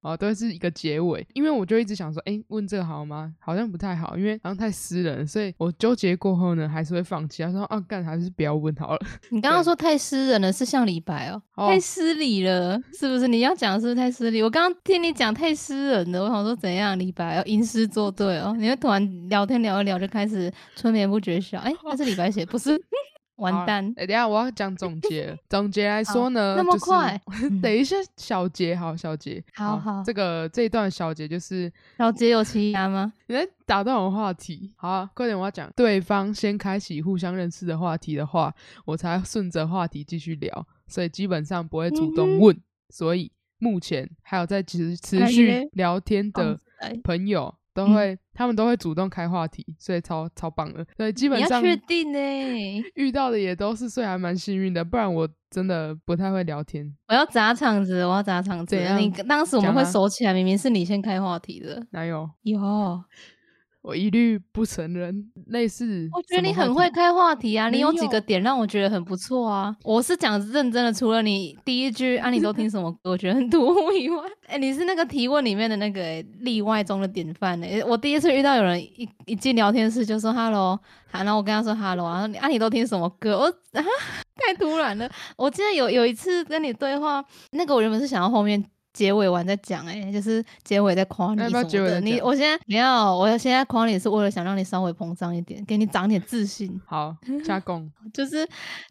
号，都会是一个结尾。因为我就一直想说，问这个好吗？好像不太好，因为好像太私人，所以我纠结过后呢，还是会放弃。他说，干，还是不要问好了。你刚刚说太私人了，是像李白哦，太失礼了，是不是？你要讲是不是太失礼？我刚刚听你讲太私人了，我想说怎样？李白吟诗作对哦，你会突然聊天聊一聊就开始春眠不觉晓，那是李白写，不是？完蛋！等一下我要讲总结了。总结来说呢，那么快，就是等一下小节，好，小节，好，这一段小节就是小节有其他吗？你在打断我话题，好啊，快点，我要讲。对方先开启互相认识的话题的话，我才顺着话题继续聊，所以基本上不会主动问。所以目前还有在持续聊天的朋友。他们都会主动开话题，所以超棒的。所以基本上你要确定欸，遇到的也都是，所以还蛮幸运的。不然我真的不太会聊天。我要砸场子。你当时我们会熟起来，明明是你先开话题的。哪有？有。我一律不承认类似。我觉得你很会开话题啊，你有几个点让我觉得很不错啊。我是讲认真的，除了你第一句啊你都听什么歌我觉得很突兀以外，你是那个提问里面的那个例外中的典范。我第一次遇到有人一进聊天室就说 Hello， 然后我跟他说 Hello， 然后你都听什么歌，我太突然了。我记得有一次跟你对话，那个我原本是想要后面结尾完再讲，就是结尾再夸你什么的。我现在夸你是为了想让你稍微膨胀一点，给你长点自信。好，加工。就是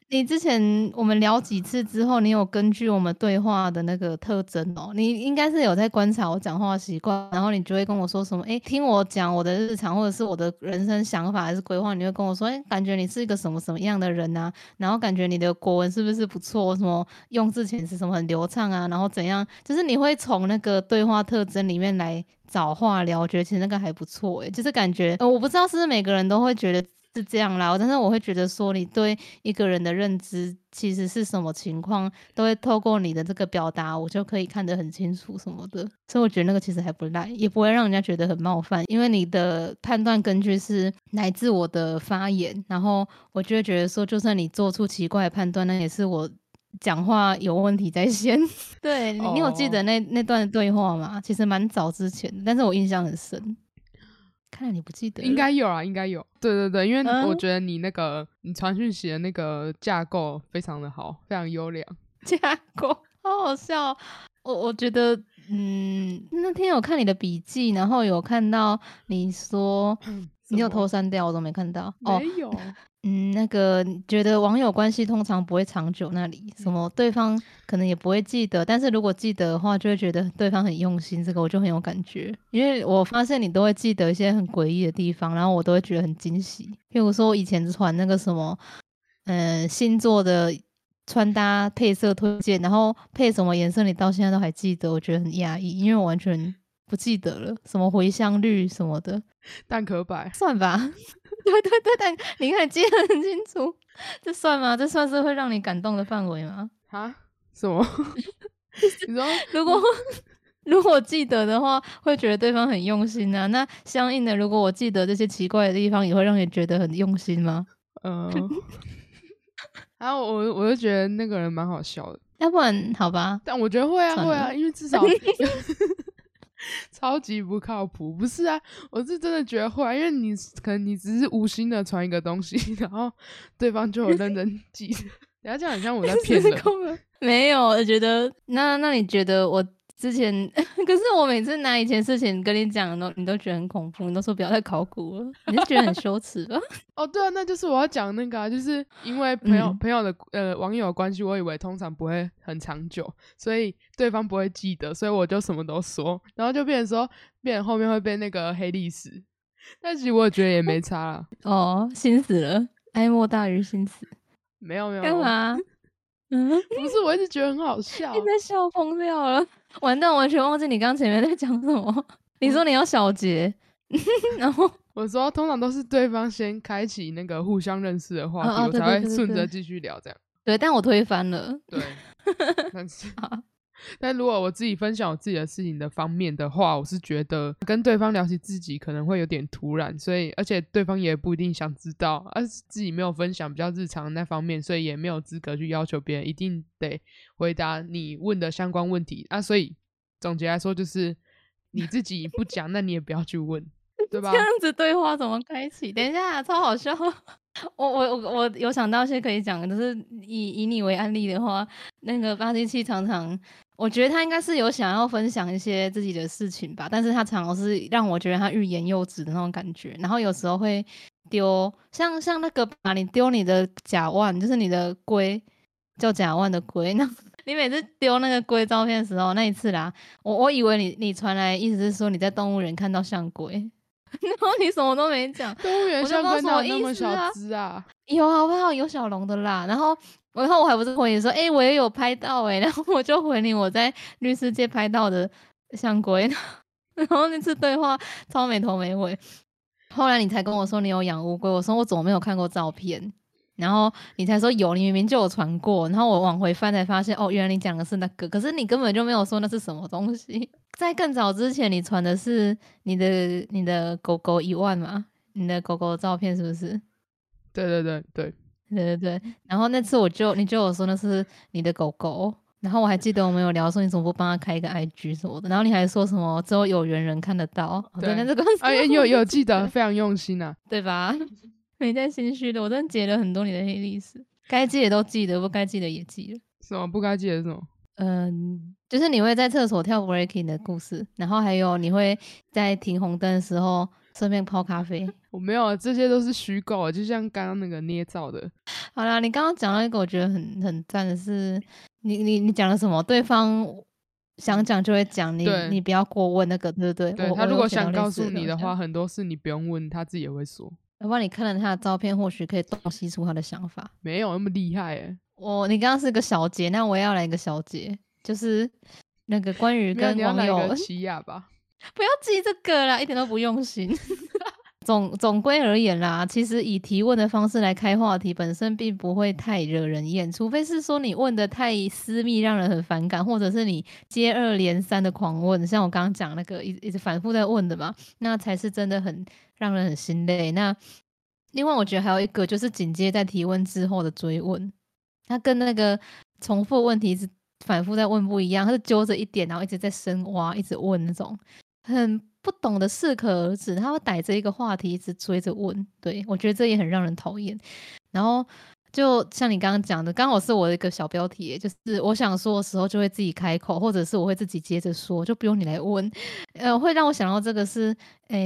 你之前我们聊几次之后，你有根据我们对话的那个特征哦，你应该是有在观察我讲话习惯，然后你就会跟我说什么，听我讲我的日常或者是我的人生想法还是规划，你会跟我说，感觉你是一个什么什么样的人啊，然后感觉你的国文是不是不错，什么用字遣词什么很流畅啊，然后怎样，就是你会从那个对话特征里面来找话聊，我觉得其实那个还不错就是感觉我不知道是不是每个人都会觉得是这样啦，但是我会觉得说你对一个人的认知其实是什么情况都会透过你的这个表达我就可以看得很清楚什么的，所以我觉得那个其实还不赖，也不会让人家觉得很冒犯，因为你的判断根据是来自我的发言，然后我就会觉得说就算你做出奇怪的判断，那也是我讲话有问题在先。对，你有记得那段对话吗？其实蛮早之前的，但是我印象很深。看来你不记得了，应该有。对，因为我觉得你那个你传讯息的那个架构非常的好，非常优良。架构好好笑哦。我觉得那天有看你的笔记，然后有看到你说你有偷删掉，我都没看到。没有。那个觉得网友关系通常不会长久，那里什么对方可能也不会记得，但是如果记得的话就会觉得对方很用心，这个我就很有感觉，因为我发现你都会记得一些很诡异的地方，然后我都会觉得很惊喜。譬如说我以前传那个什么星座的穿搭配色推荐，然后配什么颜色你到现在都还记得，我觉得很讶异，因为我完全不记得了，什么茴香绿什么的，蛋壳白算吧。对，但你看记得很清楚，这算吗？这算是会让你感动的范围吗？啊？什么？你说如果我记得的话，会觉得对方很用心啊。那相应的，如果我记得这些奇怪的地方，也会让你觉得很用心吗？然后我就觉得那个人蛮好笑的，要不然好吧，但我觉得会啊，因为至少超级不靠谱，不是啊，我是真的觉得会啊，因为你可能你只是无心的传一个东西，然后对方就有认真记得，等下这样很像我在骗人。没有，我觉得那你觉得我之前，可是我每次拿以前事情跟你讲，你都觉得很恐怖，你都说不要再考古了，你就觉得很羞耻吧？哦，对啊，那就是我要讲那个啊，就是因为朋友的网友关系，我以为通常不会很长久，所以对方不会记得，所以我就什么都说，然后就变成后面会被那个黑历史，但其实我觉得也没差啦。哦，心死了，哀莫大于心死。没有，干嘛？嗯，不是，我一直觉得很好笑，一直在笑疯掉了。完蛋，我完全忘记你刚前面在讲什么。你说你要小结，然后我说通常都是对方先开启那个互相认识的话题，我才会顺着继续聊这样。对，但我推翻了。对，但如果我自己分享我自己的事情的方面的话，我是觉得跟对方聊起自己可能会有点突然，所以而且对方也不一定想知道，而是自己没有分享比较日常的那方面，所以也没有资格去要求别人一定得回答你问的相关问题啊。所以总结来说，就是你自己不讲那你也不要去问，对吧？这样子对话怎么开启？等一下，超好笑。我有想到一些可以讲，就是以你为案例的话，那个877常常，我觉得他应该是有想要分享一些自己的事情吧，但是他常常是让我觉得他欲言又止的那种感觉，然后有时候会丢像那个把你丢你的甲腕，就是你的龟叫甲腕的龟，那你每次丢那个龟照片的时候，那一次啦，我以为你传来意思是说你在动物园看到象龟。然后你什么都没讲，动物园象龟哪有那么小只啊？有好不好？有小龙的啦。然后我还不是回你说，我也有拍到然后我就回你我在绿世界拍到的象龟。然后那次对话超没头没尾。后来你才跟我说你有养乌龟，我说我怎么没有看过照片？然后你才说有，你明明就有传过。然后我往回翻才发现，哦，原来你讲的是那个，可是你根本就没有说那是什么东西。在更早之前，你传的是你的狗狗10000嘛？你的狗狗的照片是不是？对。然后那次你就有说那是你的狗狗，然后我还记得我们有聊说你怎么不帮他开一个 IG 什么的，然后你还说什么只有缘人看得到。对，那这个有记得，非常用心啊，对吧？没在心虚的，我真的截了很多你的黑历史，该记的都记得，不该记的也记了。什么不该记的是什么？就是你会在厕所跳 breaking 的故事，然后还有你会在停红灯的时候顺便泡咖啡。我没有，这些都是虚构的，就像刚刚那个捏造的。好啦，你刚刚讲到一个我觉得很赞的是，你讲了什么？对方想讲就会讲，你不要过问那个，对不对？对，他如果想告诉你的话，很多事你不用问，他自己也会说。要不然你看了他的照片，或许可以洞悉出他的想法。没有那么厉害耶。你刚刚是个小节，那我也要来一个小节，就是那个关于跟网友奇亚吧。不要记这个啦，一点都不用心。总归而言啦，其实以提问的方式来开话题本身并不会太惹人厌，除非是说你问的太私密让人很反感，或者是你接二连三的狂问，像我刚刚讲那个一直反复在问的嘛，那才是真的很让人很心累。那另外我觉得还有一个就是紧接在提问之后的追问，它跟那个重复问题是反复在问不一样，它是揪着一点然后一直在深挖一直问，那种很不懂得适可而止，他会逮着一个话题一直追着问，对，我觉得这也很让人讨厌。然后就像你刚刚讲的，刚好是我的一个小标题，就是我想说的时候就会自己开口，或者是我会自己接着说，就不用你来问。会让我想到这个是，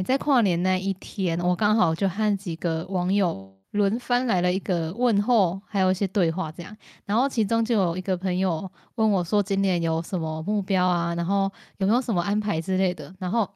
在跨年那一天，我刚好就和几个网友轮番来了一个问候，还有一些对话这样。然后其中就有一个朋友问我说，今年有什么目标啊？然后有没有什么安排之类的？然后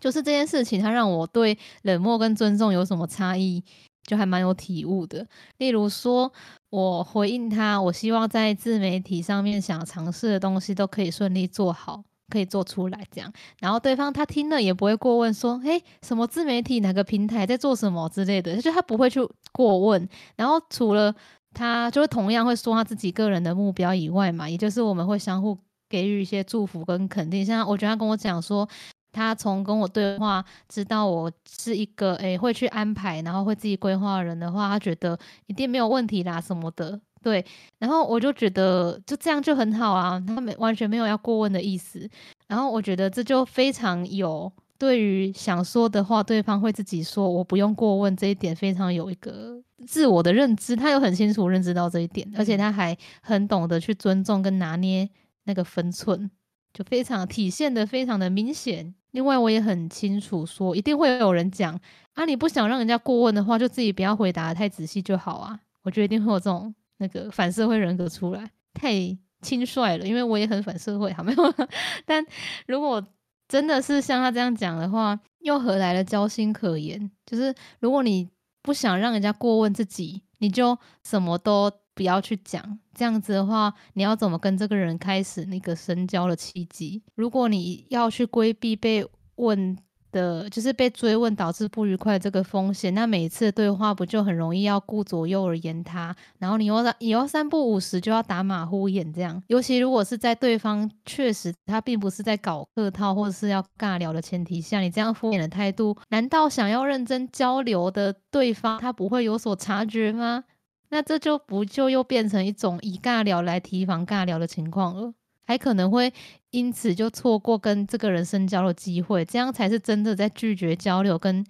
就是这件事情它让我对冷漠跟尊重有什么差异就还蛮有体悟的。例如说我回应他，我希望在自媒体上面想尝试的东西都可以顺利做好，可以做出来这样。然后对方他听了也不会过问说，什么自媒体哪个平台在做什么之类的，就他不会去过问。然后除了他就会同样会说他自己个人的目标以外嘛，也就是我们会相互给予一些祝福跟肯定。像我觉得他跟我讲说，他从跟我对话知道我是一个会去安排然后会自己规划的人的话，他觉得一定没有问题啦什么的，对，然后我就觉得就这样就很好啊，他完全没有要过问的意思，然后我觉得这就非常有对于想说的话对方会自己说我不用过问这一点非常有一个自我的认知，他有很清楚认知到这一点，而且他还很懂得去尊重跟拿捏那个分寸，就非常体现的非常的明显。另外我也很清楚说一定会有人讲啊你不想让人家过问的话就自己不要回答得太仔细就好啊，我觉得一定会有这种那个反社会人格出来，太轻率了，因为我也很反社会好没有但如果真的是像他这样讲的话又何来的交心可言，就是如果你不想让人家过问自己你就什么都不要去讲，这样子的话你要怎么跟这个人开始那个深交的契机，如果你要去规避被问的就是被追问导致不愉快这个风险，那每一次的对话不就很容易要顾左右而言他，然后你又三不五时就要打马虎眼这样，尤其如果是在对方确实他并不是在搞客套或者是要尬聊的前提下，你这样敷衍的态度，难道想要认真交流的对方他不会有所察觉吗？那这就不就又变成一种以尬聊来提防尬聊的情况了，还可能会因此就错过跟这个人深交的机会，这样才是真的在拒绝交流跟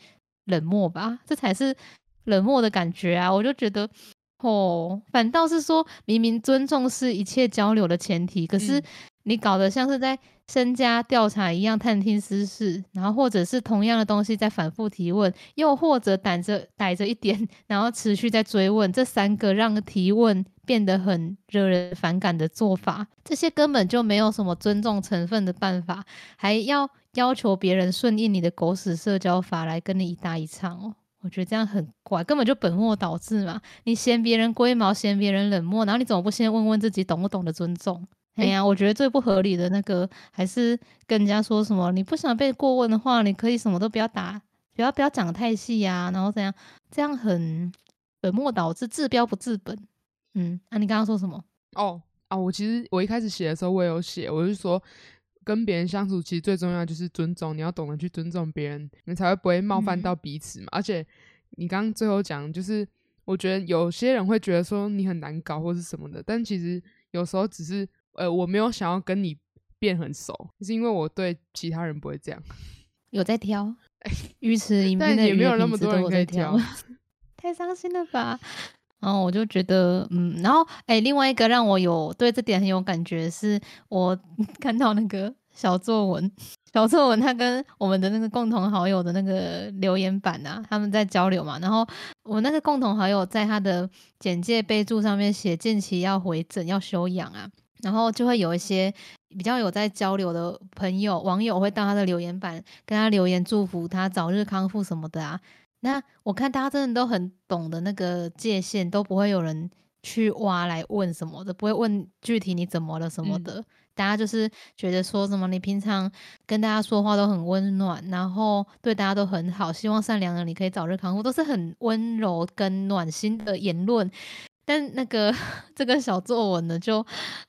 冷漠吧，这才是冷漠的感觉啊。我就觉得反倒是说明明尊重是一切交流的前提，可是你搞得像是在身家调查一样探听私事，然后或者是同样的东西在反复提问，又或者逮着一点然后持续在追问，这三个让提问变得很惹人反感的做法，这些根本就没有什么尊重成分的办法，还要求别人顺应你的狗屎社交法来跟你一搭一唱哦，我觉得这样很怪，根本就本末倒置嘛，你嫌别人龟毛嫌别人冷漠，然后你怎么不先问问自己懂不懂得尊重。哎呀，我觉得最不合理的那个还是跟人家说什么你不想被过问的话你可以什么都不要打不要讲得太细啊，然后这样很本末倒置，治标不治本。你刚刚说什么？我一开始写的时候我也有写，我就说跟别人相处其实最重要的就是尊重，你要懂得去尊重别人你才会不会冒犯到彼此嘛。而且你刚刚最后讲就是我觉得有些人会觉得说你很难搞或是什么的，但其实有时候只是我没有想要跟你变很熟，就是因为我对其他人不会这样，有在挑鱼池里面的鱼的品质，但也没有那么多人可以挑太伤心了吧。然后我就觉得然后另外一个让我有对这点很有感觉是我看到那个小作文他跟我们的那个共同好友的那个留言板啊，他们在交流嘛，然后我那个共同好友在他的简介备注上面写近期要回诊要休养啊，然后就会有一些比较有在交流的朋友网友会到他的留言板跟他留言祝福他早日康复什么的啊，那我看大家真的都很懂的那个界限，都不会有人去挖来问什么的，不会问具体你怎么了什么的大家就是觉得说什么你平常跟大家说话都很温暖，然后对大家都很好，希望善良的你可以早日康复，都是很温柔跟暖心的言论，但这个小作文呢就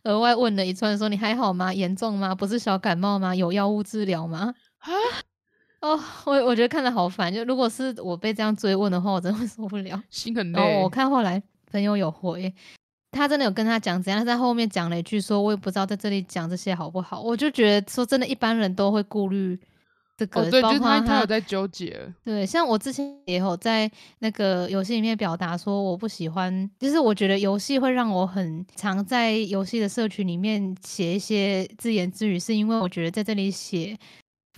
额外问了一串说你还好吗严重吗不是小感冒吗有药物治疗吗我觉得看得好烦，就如果是我被这样追问的话我真的会受不了，心很累。然后我看后来朋友有回他真的有跟他讲怎样，他在后面讲了一句说我也不知道在这里讲这些好不好，我就觉得说真的一般人都会顾虑这个对，包括他有在纠结。对，像我之前也有在那个游戏里面表达说我不喜欢，就是我觉得游戏会让我很常在游戏的社群里面写一些自言自语，是因为我觉得在这里写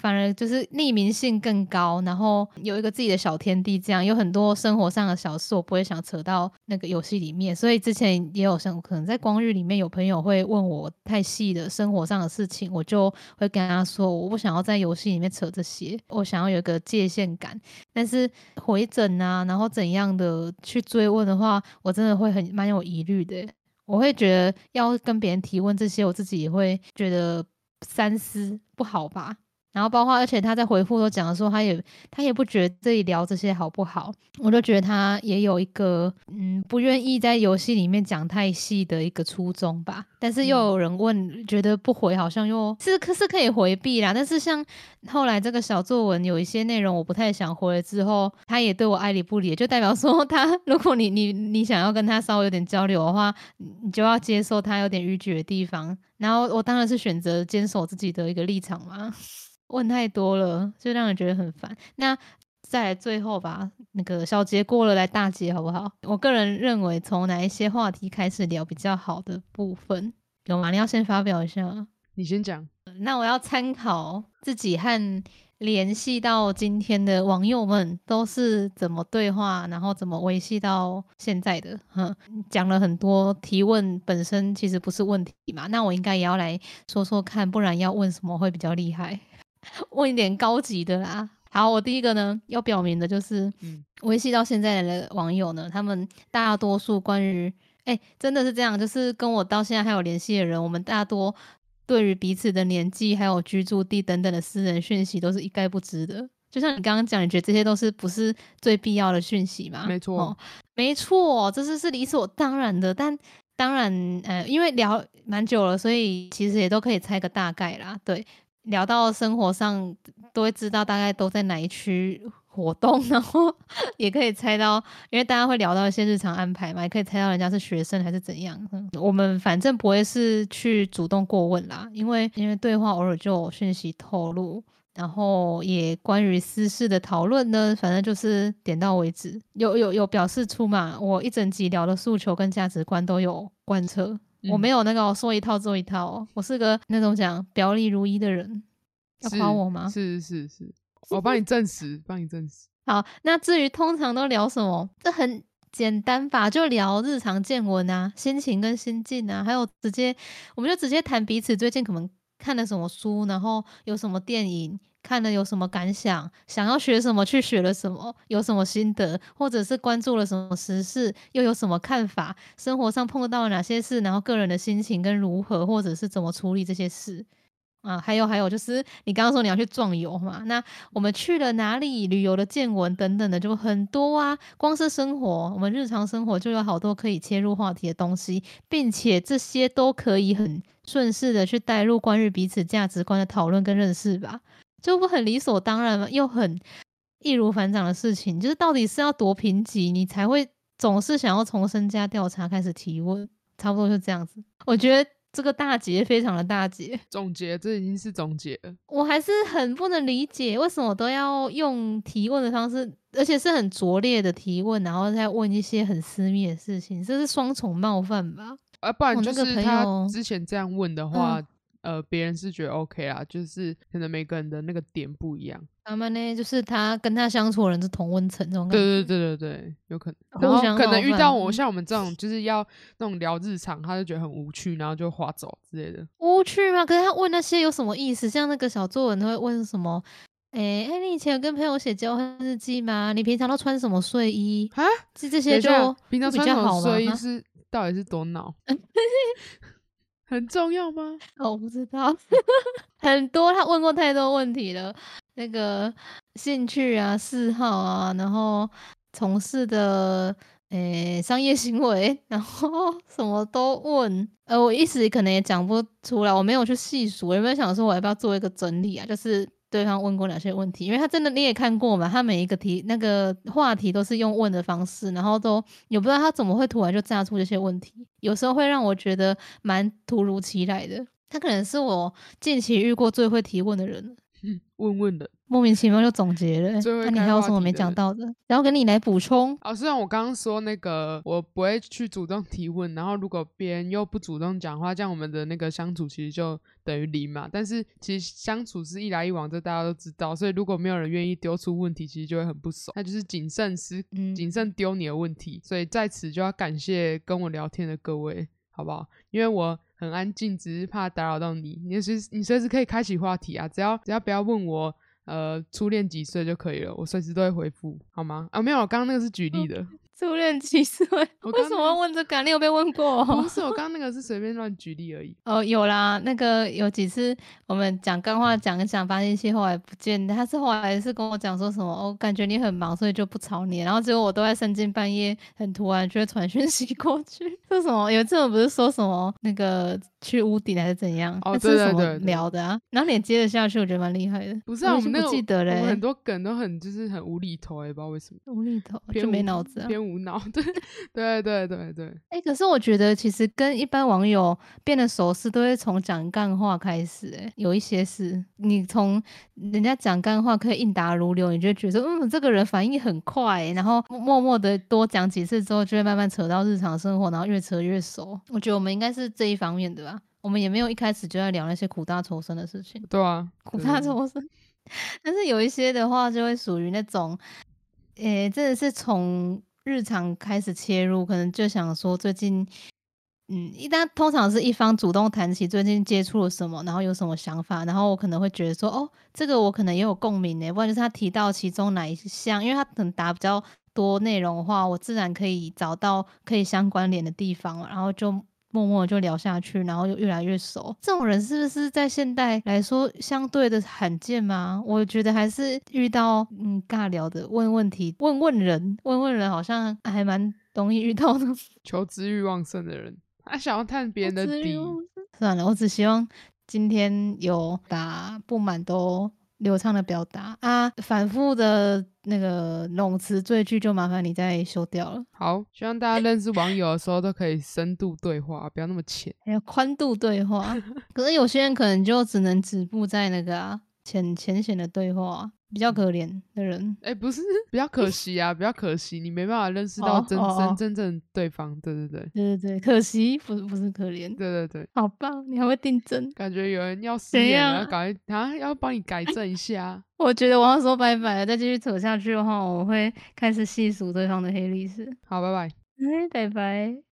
反而就是匿名性更高，然后有一个自己的小天地，这样有很多生活上的小事我不会想扯到那个游戏里面，所以之前也有像可能在光遇里面有朋友会问我太细的生活上的事情，我就会跟他说我不想要在游戏里面扯这些，我想要有一个界限感，但是回诊啊然后怎样的去追问的话我真的会蛮有疑虑的，我会觉得要跟别人提问这些我自己也会觉得三思不好吧，然后包括而且他在回复都讲说他也不觉得自己聊这些好不好，我就觉得他也有一个不愿意在游戏里面讲太细的一个初衷吧。但是又有人问觉得不回好像又是可以回避啦，但是像后来这个小作文有一些内容我不太想回了之后，他也对我爱理不理，就代表说他如果你想要跟他稍微有点交流的话，你就要接受他有点逾矩的地方，然后我当然是选择坚守自己的一个立场嘛。问太多了，就让人觉得很烦。那再来最后吧，那个小节过了，来大节好不好？我个人认为从哪一些话题开始聊比较好的部分有吗？你要先发表一下。你先讲。那我要参考自己和联系到今天的网友们都是怎么对话，然后怎么维系到现在的。讲了很多提问本身其实不是问题嘛，那我应该也要来说说看，不然要问什么会比较厉害，问一点高级的啦。好，我第一个呢要表明的就是维系到现在的网友呢，他们大多数关于真的是这样，就是跟我到现在还有联系的人，我们大多对于彼此的年纪还有居住地等等的私人讯息都是一概不知的。就像你刚刚讲，你觉得这些都是不是最必要的讯息吗？没错、没错，这是理所当然的。但当然因为聊蛮久了，所以其实也都可以猜个大概啦。对，聊到生活上都会知道大概都在哪一区活动，然后也可以猜到，因为大家会聊到一些日常安排嘛，也可以猜到人家是学生还是怎样。我们反正不会是去主动过问啦，因为对话偶尔就有讯息透露，然后也关于私事的讨论呢，反正就是点到为止。有表示出嘛，我一整集聊的诉求跟价值观都有贯彻。我没有那个说一套做一套哦，我是个那种讲表里如一的人。要夸我吗？是，我帮你证实好，那至于通常都聊什么，这很简单吧，就聊日常见闻啊，心情跟心境啊，还有我们就直接谈彼此最近可能看了什么书，然后有什么电影看了有什么感想，想要学什么去学了什么，有什么心得，或者是关注了什么时事又有什么看法，生活上碰到了哪些事，然后个人的心情跟如何或者是怎么处理这些事啊。还有就是你刚刚说你要去壮游嘛，那我们去了哪里，旅游的见闻等等的就很多啊。光是生活，我们日常生活就有好多可以切入话题的东西，并且这些都可以很顺势的去带入关于彼此价值观的讨论跟认识吧。就不很理所当然吗？又很易如反掌的事情，就是到底是要多贫瘠你才会总是想要从身家调查开始提问，差不多就这样子。我觉得这个大节非常的大节，总结，这已经是总结了。我还是很不能理解为什么都要用提问的方式，而且是很拙劣的提问，然后再问一些很私密的事情，这是双重冒犯吧。不然就是他之前这样问的话别人是觉得 OK 啦，就是可能每个人的那个点不一样。他们呢，就是他跟他相处的人是同温层那种感觉。对，有可能。然后可能遇到像我们这种就是要那种聊日常，他就觉得很无趣，然后就划走之类的。无趣吗？可是他问那些有什么意思？像那个小作文，他会问什么？你以前有跟朋友写交换日记吗？你平常都穿什么睡衣？啊，这些就平常穿什么睡衣是到底是多恼？很重要吗？我不知道很多他问过太多问题了，那个兴趣啊，嗜好啊，然后从事的商业行为，然后什么都问。我一时可能也讲不出来，我没有去细数。我有没有想说我要不要做一个整理啊，就是对方问过哪些问题，因为他真的你也看过嘛，他每一个那个话题都是用问的方式，然后都也不知道他怎么会突然就炸出这些问题，有时候会让我觉得蛮突如其来的。他可能是我近期遇过最会提问的人。问的莫名其妙就总结了。那你还有什么没讲到的，然后跟你来补充哦。虽然我刚刚说那个我不会去主动提问，然后如果别人又不主动讲话，这样我们的那个相处其实就等于零嘛。但是其实相处是一来一往，这大家都知道，所以如果没有人愿意丢出问题，其实就会很不爽。那就是谨慎丢你的问题。所以在此就要感谢跟我聊天的各位，好不好？因为我很安静，只是怕打扰到你。你随时可以开启话题啊，只要不要问我初恋几岁就可以了，我随时都会回复，好吗？啊，没有，刚刚那个是举例的。初恋歧视为什么要问这个？你有被问过、哦？不是，我刚刚那个是随便乱举例而已。哦，有啦，那个有几次我们讲干话讲一讲，发信息后来不见，他是后来是跟我讲说什么，哦，感觉你很忙，所以就不吵你。然后结果我都在三更半夜，很突然就会传讯息过去，说什么有这种不是说什么那个去屋顶还是怎样？哦，对对对，聊的啊。然后你接着下去，我觉得蛮厉害的。不是啊，我们那个不记得嘞，我很多梗都很就是很无厘头哎、欸，不知道为什么无厘头，就没脑子啊。无脑，对对对对对、欸。可是我觉得其实跟一般网友变得熟识都会从讲干话开始、欸，有一些是你从人家讲干话可以应答如流，你就会觉得嗯这个人反应很快、欸，然后默默的多讲几次之后，就会慢慢扯到日常生活，然后越扯越熟。我觉得我们应该是这一方面的吧，我们也没有一开始就在聊那些苦大仇深的事情。对啊，苦大仇深。但是有一些的话就会属于那种，真的是从日常开始切入，可能就想说最近，一旦通常是一方主动谈起最近接触了什么，然后有什么想法，然后我可能会觉得说，哦，这个我可能也有共鸣耶，不然就是他提到其中哪一项，因为他可能答比较多内容的话，我自然可以找到可以相关联的地方，然后就默默就聊下去，然后就越来越熟。这种人是不是在现代来说相对的罕见吗？我觉得还是遇到尬聊的问问人好像还蛮容易遇到的。求知欲旺盛的人，他想要探别人的底。算了，我只希望今天有把不满都流畅的表达啊，反复的那个冗词赘句就麻烦你再修掉了。好，希望大家认识网友的时候都可以深度对话，不要那么浅，还有宽度对话。可是有些人可能就只能止步在那个浅显的对话，比较可怜的人。不是，比较可惜啊，比较可惜，你没办法认识到真正对方。对对对对对对，可惜不是可怜。对对对，好棒，你还会定真，感觉有人要失言了，赶快啊，要帮你改正一下。我觉得我要说拜拜了，再继续走下去的话，我会开始细数对方的黑历史。好，拜拜，拜拜。